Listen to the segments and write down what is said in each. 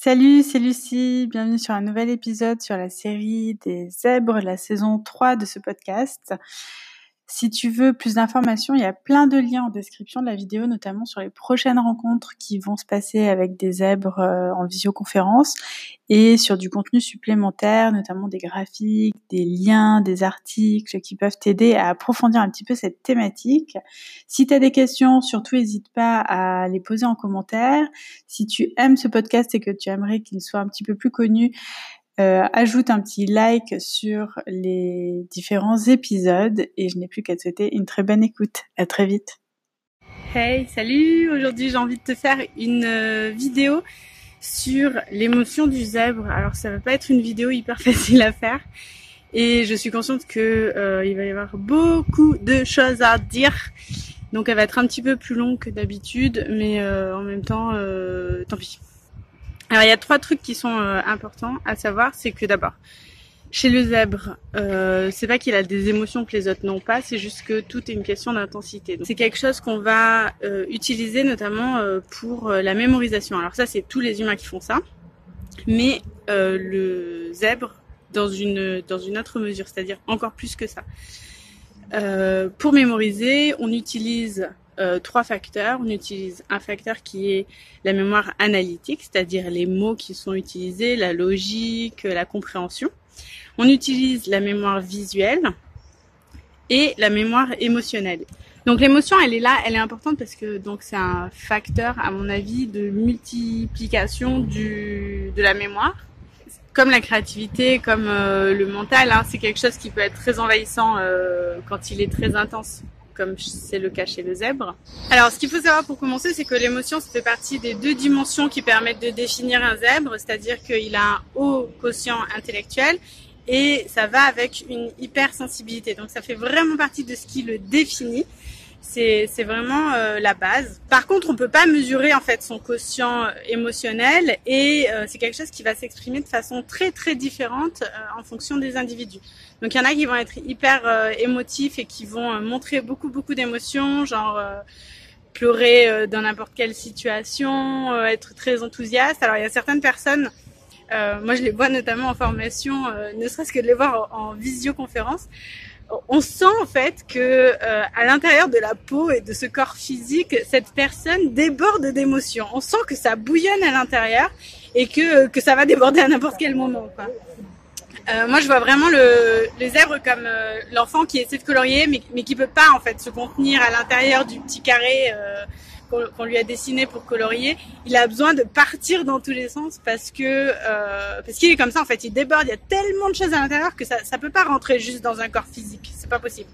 Salut, c'est Lucie, bienvenue sur un nouvel épisode sur la série des Zèbres, la saison 3 de ce podcast. Si tu veux plus d'informations, il y a plein de liens en description de la vidéo, notamment sur les prochaines rencontres qui vont se passer avec des zèbres en visioconférence et sur du contenu supplémentaire, notamment des graphiques, des liens, des articles qui peuvent t'aider à approfondir un petit peu cette thématique. Si tu as des questions, surtout n'hésite pas à les poser en commentaire. Si tu aimes ce podcast et que tu aimerais qu'il soit un petit peu plus connu, ajoute un petit like sur les différents épisodes et je n'ai plus qu'à te souhaiter une très bonne écoute. À très vite. Hey, salut! Aujourd'hui, j'ai envie de te faire une vidéo sur l'émotion du zèbre. Alors ça va pas être une vidéo hyper facile à faire et je suis consciente que il va y avoir beaucoup de choses à dire. Donc elle va être un petit peu plus longue que d'habitude, mais en même temps, tant pis. Alors il y a trois trucs qui sont importants à savoir, c'est que d'abord, chez le zèbre, c'est pas qu'il a des émotions que les autres n'ont pas, c'est juste que tout est une question d'intensité. C'est quelque chose qu'on va utiliser notamment pour la mémorisation. Alors ça, c'est tous les humains qui font ça, mais le zèbre dans une autre mesure, c'est-à-dire encore plus que ça. Pour mémoriser, on utilise trois facteurs. On utilise un facteur qui est la mémoire analytique, c'est-à-dire les mots qui sont utilisés, la logique, la compréhension. On utilise la mémoire visuelle et la mémoire émotionnelle. Donc l'émotion, elle est là, elle est importante parce que donc c'est un facteur, à mon avis, de multiplication de la mémoire. Comme la créativité, comme le mental, hein, c'est quelque chose qui peut être très envahissant quand il est très intense, comme c'est le cas chez le zèbre. Alors, ce qu'il faut savoir pour commencer, c'est que l'émotion, ça fait partie des deux dimensions qui permettent de définir un zèbre, c'est-à-dire qu'il a un haut quotient intellectuel et ça va avec une hypersensibilité. Donc, ça fait vraiment partie de ce qui le définit. C'est vraiment la base. Par contre, on peut pas mesurer en fait son quotient émotionnel et c'est quelque chose qui va s'exprimer de façon très très différente en fonction des individus. Donc il y en a qui vont être hyper émotifs et qui vont montrer beaucoup d'émotions, genre pleurer dans n'importe quelle situation, être très enthousiaste. Alors il y a certaines personnes, moi je les vois notamment en formation, ne serait-ce que de les voir en visioconférence. On sent en fait que à l'intérieur de la peau et de ce corps physique, cette personne déborde d'émotions. On sent que ça bouillonne à l'intérieur et que ça va déborder à n'importe quel moment, quoi. Moi, je vois vraiment le zèbre comme l'enfant qui essaie de colorier, mais qui peut pas en fait se contenir à l'intérieur du petit carré qu'on lui a dessiné pour colorier. Il a besoin de partir dans tous les sens parce qu'il est comme ça en fait, il déborde, il y a tellement de choses à l'intérieur que ça peut pas rentrer juste dans un corps physique, c'est pas possible.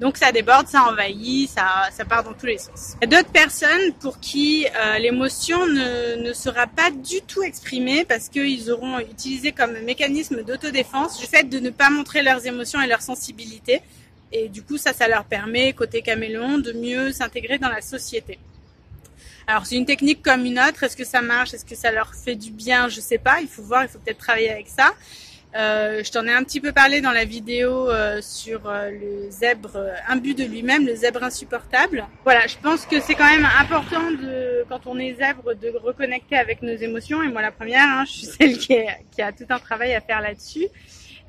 Donc ça déborde, ça envahit, ça part dans tous les sens. Il y a d'autres personnes pour qui l'émotion ne sera pas du tout exprimée parce qu'ils auront utilisé comme mécanisme d'autodéfense le fait de ne pas montrer leurs émotions et leur sensibilité, et du coup ça leur permet, côté caméléon, de mieux s'intégrer dans la société. Alors, c'est une technique comme une autre. Est-ce que ça marche? Est-ce que ça leur fait du bien? Je sais pas. Il faut voir. Il faut peut-être travailler avec ça. Je t'en ai un petit peu parlé dans la vidéo sur le zèbre imbu de lui-même, le zèbre insupportable. Voilà. Je pense que c'est quand même important quand on est zèbre, de reconnecter avec nos émotions. Et moi, la première, je suis celle qui a tout un travail à faire là-dessus.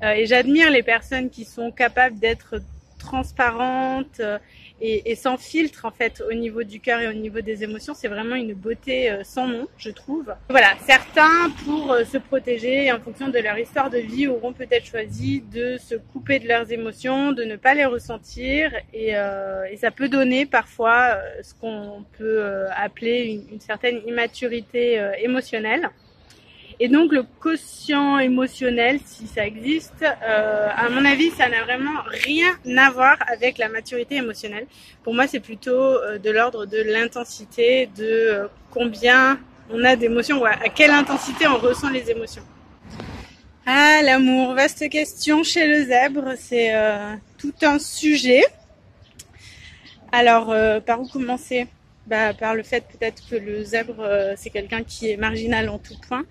Et j'admire les personnes qui sont capables d'être transparentes et sans filtre en fait au niveau du cœur et au niveau des émotions. C'est vraiment une beauté sans nom, je trouve. Voilà, certains pour se protéger en fonction de leur histoire de vie auront peut-être choisi de se couper de leurs émotions, de ne pas les ressentir et ça peut donner parfois ce qu'on peut appeler une certaine immaturité émotionnelle. Et donc le quotient émotionnel, si ça existe, à mon avis, ça n'a vraiment rien à voir avec la maturité émotionnelle. Pour moi, c'est plutôt de l'ordre de l'intensité, de combien on a d'émotions, ou à quelle intensité on ressent les émotions. Ah, l'amour, vaste question chez le zèbre, c'est tout un sujet. Alors, par où commencer ? Par le fait peut-être que le zèbre, c'est quelqu'un qui est marginal en tout point.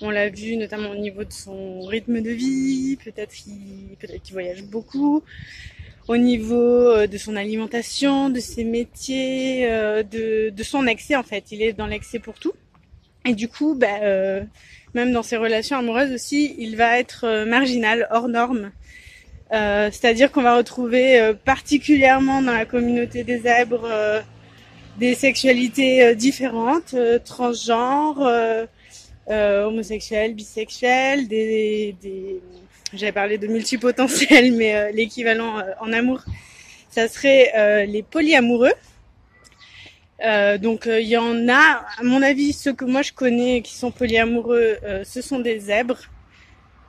On l'a vu notamment au niveau de son rythme de vie, peut-être qu'il voyage beaucoup, au niveau de son alimentation, de ses métiers, de son excès en fait. Il est dans l'excès pour tout. Et du coup, même dans ses relations amoureuses aussi, il va être marginal, hors norme. C'est-à-dire qu'on va retrouver particulièrement dans la communauté des zèbres des sexualités différentes, transgenres, homosexuels, bisexuels, j'avais parlé de multipotentiels, mais l'équivalent en amour, ça serait les polyamoureux. Donc il y en a, à mon avis, ceux que moi je connais qui sont polyamoureux, ce sont des zèbres.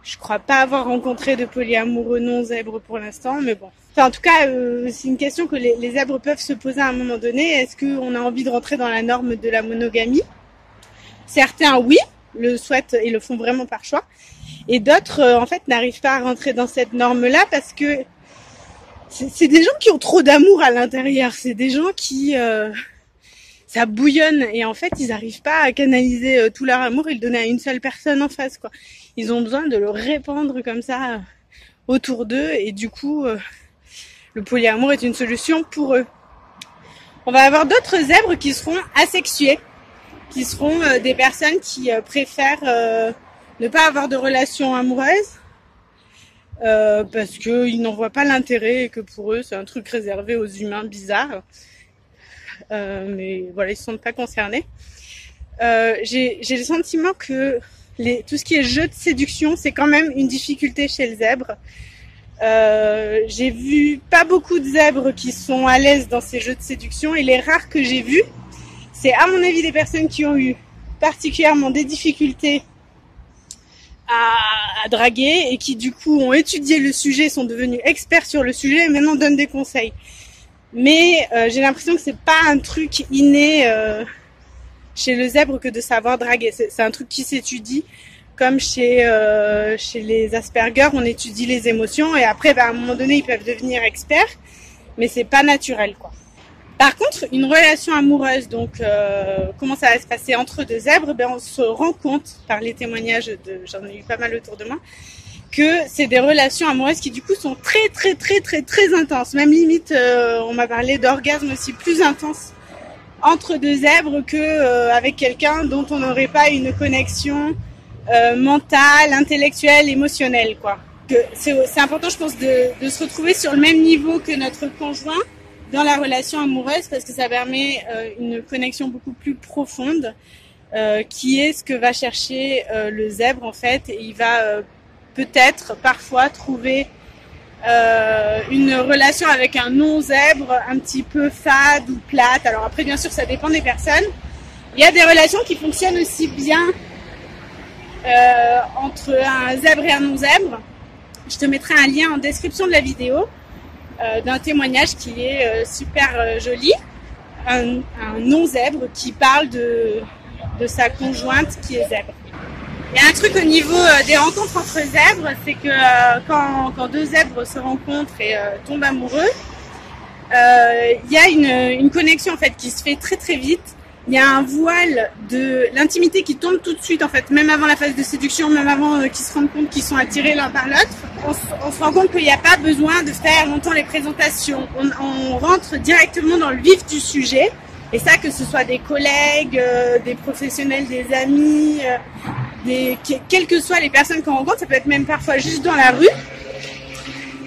Je crois pas avoir rencontré de polyamoureux non zèbres pour l'instant, mais bon. Enfin, en tout cas, c'est une question que les zèbres peuvent se poser à un moment donné. Est-ce qu'on a envie de rentrer dans la norme de la monogamie ? Certains, oui, le souhaitent et le font vraiment par choix. Et d'autres, en fait, n'arrivent pas à rentrer dans cette norme-là parce que c'est des gens qui ont trop d'amour à l'intérieur. C'est des gens qui... ça bouillonne et en fait ils n'arrivent pas à canaliser tout leur amour et le donner à une seule personne en face, quoi. Ils ont besoin de le répandre comme ça autour d'eux et du coup le polyamour est une solution pour eux. On va avoir d'autres zèbres qui seront asexués, qui seront des personnes qui préfèrent ne pas avoir de relations amoureuses parce qu'ils n'en voient pas l'intérêt et que pour eux c'est un truc réservé aux humains bizarres. Mais voilà, ils ne se sentent pas concernés. J'ai le sentiment que tout ce qui est jeu de séduction, c'est quand même une difficulté chez le zèbre. J'ai vu pas beaucoup de zèbres qui sont à l'aise dans ces jeux de séduction et les rares que j'ai vus, c'est à mon avis des personnes qui ont eu particulièrement des difficultés à draguer et qui du coup ont étudié le sujet, sont devenus experts sur le sujet et maintenant donnent des conseils. Mais j'ai l'impression que c'est pas un truc inné chez le zèbre que de savoir draguer. C'est un truc qui s'étudie, comme chez les Asperger, on étudie les émotions et après, à un moment donné, ils peuvent devenir experts, mais c'est pas naturel, quoi. Par contre, une relation amoureuse, donc comment ça va se passer entre deux zèbres, on se rend compte par les témoignages j'en ai eu pas mal autour de moi, que c'est des relations amoureuses qui du coup sont très très très très très intenses, même limite on m'a parlé d'orgasmes aussi plus intenses entre deux zèbres que avec quelqu'un dont on n'aurait pas une connexion mentale, intellectuelle, émotionnelle, quoi. C'est important, je pense, de se retrouver sur le même niveau que notre conjoint dans la relation amoureuse parce que ça permet une connexion beaucoup plus profonde qui est ce que va chercher le zèbre en fait, et il va peut-être parfois trouver une relation avec un non-zèbre un petit peu fade ou plate. Alors après, bien sûr, ça dépend des personnes. Il y a des relations qui fonctionnent aussi bien entre un zèbre et un non-zèbre. Je te mettrai un lien en description de la vidéo d'un témoignage qui est super joli. Un non-zèbre qui parle de sa conjointe qui est zèbre. Il y a un truc au niveau des rencontres entre zèbres, c'est que quand deux zèbres se rencontrent et tombent amoureux, il y a une connexion en fait qui se fait très très vite. Il y a un voile de l'intimité qui tombe tout de suite en fait, même avant la phase de séduction, même avant qu'ils se rendent compte qu'ils sont attirés l'un par l'autre. On se rend compte qu'il n'y a pas besoin de faire longtemps les présentations. On rentre directement dans le vif du sujet. Et ça, que ce soit des collègues, des professionnels, des amis... quelles que soient les personnes qu'on rencontre, ça peut être même parfois juste dans la rue,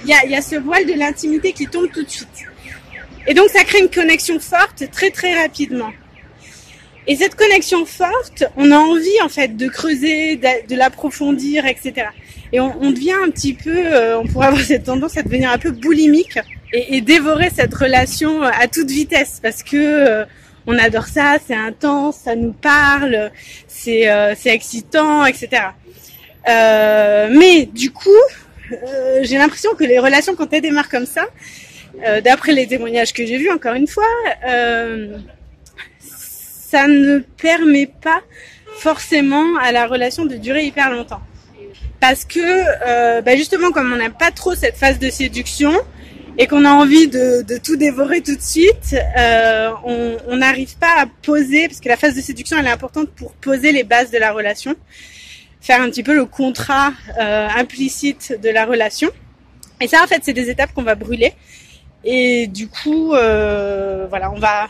il y a ce voile de l'intimité qui tombe tout de suite. Et donc ça crée une connexion forte très très rapidement. Et cette connexion forte, on a envie en fait de creuser, de l'approfondir, etc. Et on devient un petit peu, on pourrait avoir cette tendance à devenir un peu boulimique et dévorer cette relation à toute vitesse parce que... on adore ça, c'est intense, ça nous parle, c'est excitant, etc. Mais du coup, j'ai l'impression que les relations, quand elles démarrent comme ça, d'après les témoignages que j'ai vus, encore une fois, ça ne permet pas forcément à la relation de durer hyper longtemps. Parce que, justement, comme on n'a pas trop cette phase de séduction, et qu'on a envie de tout dévorer tout de suite, on n'arrive pas à poser, parce que la phase de séduction, elle est importante pour poser les bases de la relation, faire un petit peu le contrat implicite de la relation. Et ça, en fait, c'est des étapes qu'on va brûler. Et du coup, voilà, on va...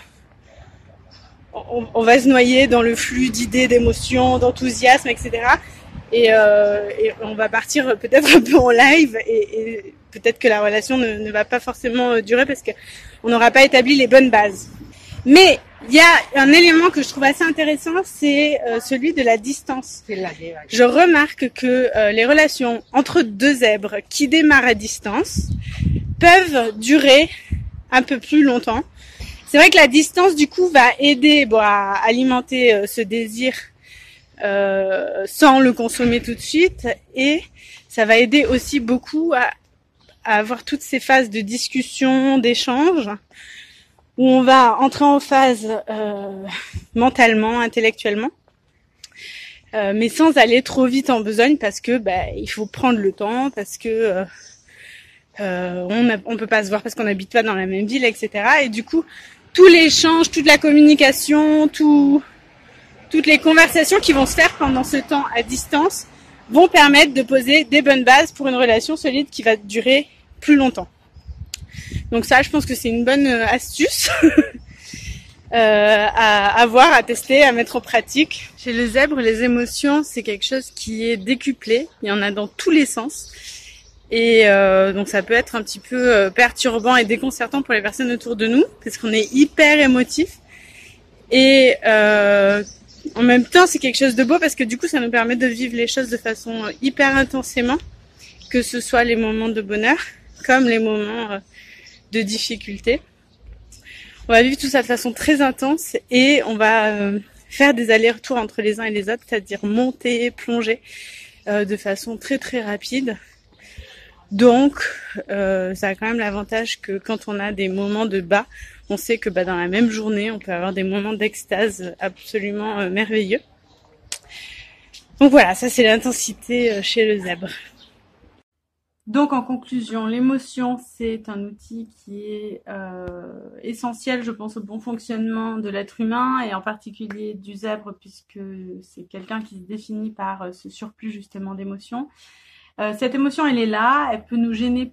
on va se noyer dans le flux d'idées, d'émotions, d'enthousiasme, etc. Et on va partir peut-être un peu en live et peut-être que la relation ne va pas forcément durer parce qu'on n'aura pas établi les bonnes bases. Mais il y a un élément que je trouve assez intéressant, c'est celui de la distance. Je remarque que les relations entre deux zèbres qui démarrent à distance peuvent durer un peu plus longtemps. C'est vrai que la distance du coup va aider à alimenter ce désir sans le consommer tout de suite, et ça va aider aussi beaucoup à avoir toutes ces phases de discussion, d'échange, où on va entrer en phase mentalement, intellectuellement, mais sans aller trop vite en besogne, parce que il faut prendre le temps, parce que on peut pas se voir parce qu'on n'habite pas dans la même ville, etc. Et du coup, tout l'échange, toute la communication, toutes les conversations qui vont se faire pendant ce temps à distance vont permettre de poser des bonnes bases pour une relation solide qui va durer plus longtemps. Donc ça, je pense que c'est une bonne astuce à avoir, à tester, à mettre en pratique. Chez le zèbre, les émotions, c'est quelque chose qui est décuplé. Il y en a dans tous les sens. Et donc ça peut être un petit peu perturbant et déconcertant pour les personnes autour de nous, parce qu'on est hyper émotif. Et en même temps, c'est quelque chose de beau parce que du coup, ça nous permet de vivre les choses de façon hyper intensément, que ce soit les moments de bonheur comme les moments de difficulté. On va vivre tout ça de façon très intense et on va faire des allers-retours entre les uns et les autres, c'est-à-dire monter, plonger de façon très très rapide. Donc, ça a quand même l'avantage que quand on a des moments de bas, on sait que dans la même journée, on peut avoir des moments d'extase absolument merveilleux. Donc voilà, ça c'est l'intensité chez le zèbre. Donc en conclusion, l'émotion, c'est un outil qui est essentiel, je pense, au bon fonctionnement de l'être humain et en particulier du zèbre, puisque c'est quelqu'un qui se définit par ce surplus justement d'émotions. Cette émotion, elle est là, elle peut nous gêner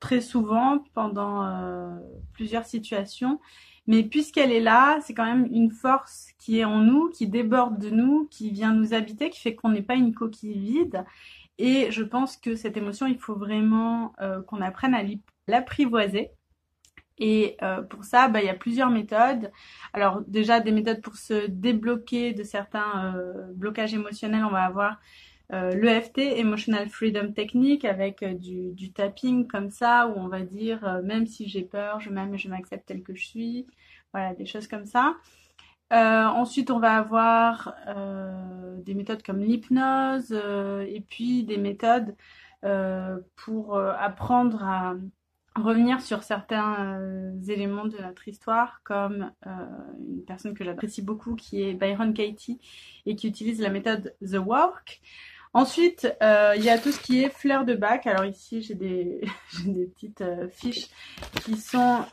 très souvent pendant plusieurs situations, mais puisqu'elle est là, c'est quand même une force qui est en nous, qui déborde de nous, qui vient nous habiter, qui fait qu'on n'est pas une coquille vide. Et je pense que cette émotion, il faut vraiment qu'on apprenne à l'apprivoiser. Et pour ça, il y a plusieurs méthodes. Alors déjà, des méthodes pour se débloquer de certains blocages émotionnels. On va avoir l'EFT, Emotional Freedom Technique, avec du tapping comme ça, où on va dire même si j'ai peur, je m'aime et je m'accepte tel que je suis. Voilà, des choses comme ça. Ensuite, on va avoir des méthodes comme l'hypnose et puis des méthodes pour apprendre à revenir sur certains éléments de notre histoire, comme une personne que j'apprécie beaucoup qui est Byron Katie et qui utilise la méthode The Work. Ensuite, il y a tout ce qui est fleurs de bac. Alors ici, j'ai des petites fiches qui sont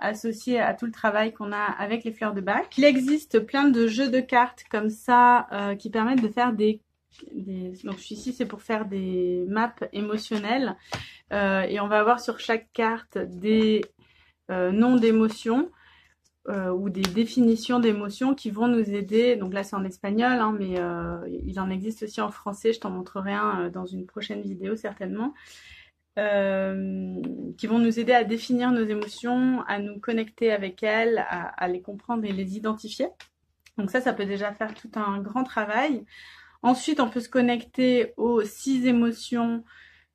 associées à tout le travail qu'on a avec les fleurs de bac. Il existe plein de jeux de cartes comme ça qui permettent de faire des... Donc celui-ci, c'est pour faire des maps émotionnelles. Et on va avoir sur chaque carte des noms d'émotions. Ou des définitions d'émotions qui vont nous aider. Donc là, c'est en espagnol, hein, mais il en existe aussi en français. Je t'en montrerai un dans une prochaine vidéo, certainement. Qui vont nous aider à définir nos émotions, à nous connecter avec elles, à les comprendre et les identifier. Donc ça peut déjà faire tout un grand travail. Ensuite, on peut se connecter aux 6 émotions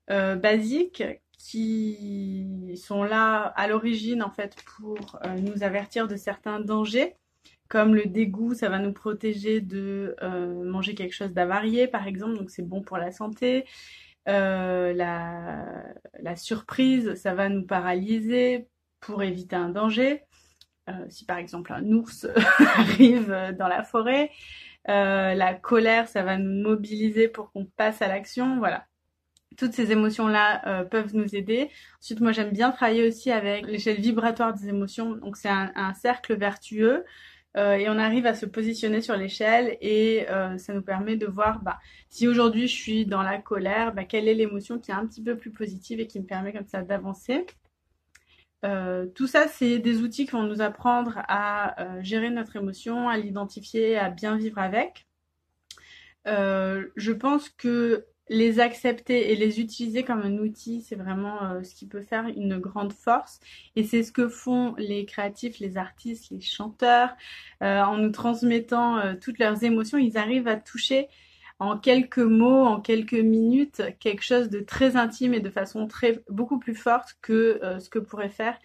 basiques qui sont là à l'origine en fait pour nous avertir de certains dangers, comme le dégoût, ça va nous protéger de manger quelque chose d'avarié par exemple, donc c'est bon pour la santé. La surprise, ça va nous paralyser pour éviter un danger. Si par exemple un ours arrive dans la forêt, la colère, ça va nous mobiliser pour qu'on passe à l'action, voilà. Toutes ces émotions-là peuvent nous aider. Ensuite, moi, j'aime bien travailler aussi avec l'échelle vibratoire des émotions. Donc, c'est un cercle vertueux et on arrive à se positionner sur l'échelle et ça nous permet de voir si aujourd'hui je suis dans la colère, quelle est l'émotion qui est un petit peu plus positive et qui me permet comme ça d'avancer. Tout ça, c'est des outils qui vont nous apprendre à gérer notre émotion, à l'identifier, à bien vivre avec. Je pense que les accepter et les utiliser comme un outil, c'est vraiment ce qui peut faire une grande force. Et c'est ce que font les créatifs, les artistes, les chanteurs. En nous transmettant toutes leurs émotions, ils arrivent à toucher en quelques mots, en quelques minutes, quelque chose de très intime et de façon beaucoup plus forte que ce que pourraient faire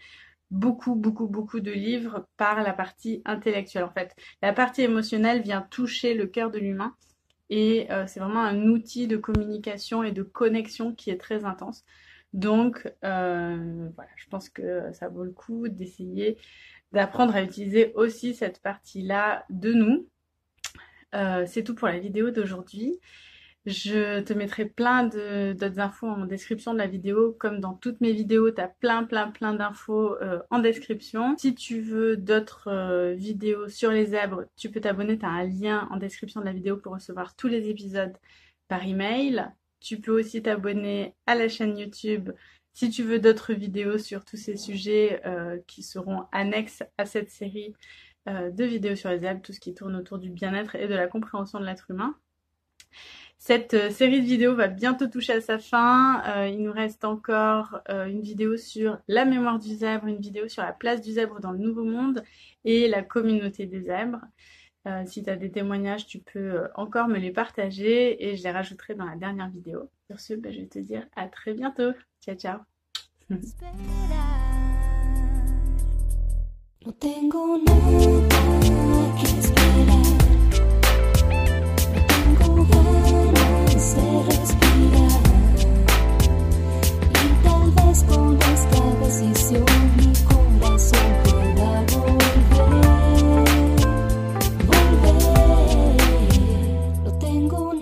beaucoup de livres par la partie intellectuelle. En fait, la partie émotionnelle vient toucher le cœur de l'humain. Et c'est vraiment un outil de communication et de connexion qui est très intense. Donc, voilà, je pense que ça vaut le coup d'essayer d'apprendre à utiliser aussi cette partie-là de nous. C'est tout pour la vidéo d'aujourd'hui. Je te mettrai plein d'autres infos en description de la vidéo. Comme dans toutes mes vidéos, tu as plein d'infos en description. Si tu veux d'autres vidéos sur les zèbres, tu peux t'abonner. Tu as un lien en description de la vidéo pour recevoir tous les épisodes par email. Tu peux aussi t'abonner à la chaîne YouTube si tu veux d'autres vidéos sur tous ces sujets qui seront annexes à cette série de vidéos sur les zèbres, tout ce qui tourne autour du bien-être et de la compréhension de l'être humain. Cette série de vidéos va bientôt toucher à sa fin. Il nous reste encore une vidéo sur la mémoire du zèbre, une vidéo sur la place du zèbre dans le Nouveau Monde et la communauté des zèbres. Si tu as des témoignages, tu peux encore me les partager et je les rajouterai dans la dernière vidéo. Sur ce, je vais te dire à très bientôt. Ciao, ciao. De respirar y tal vez con esta decisión mi corazón pueda volver, volver, no tengo nada.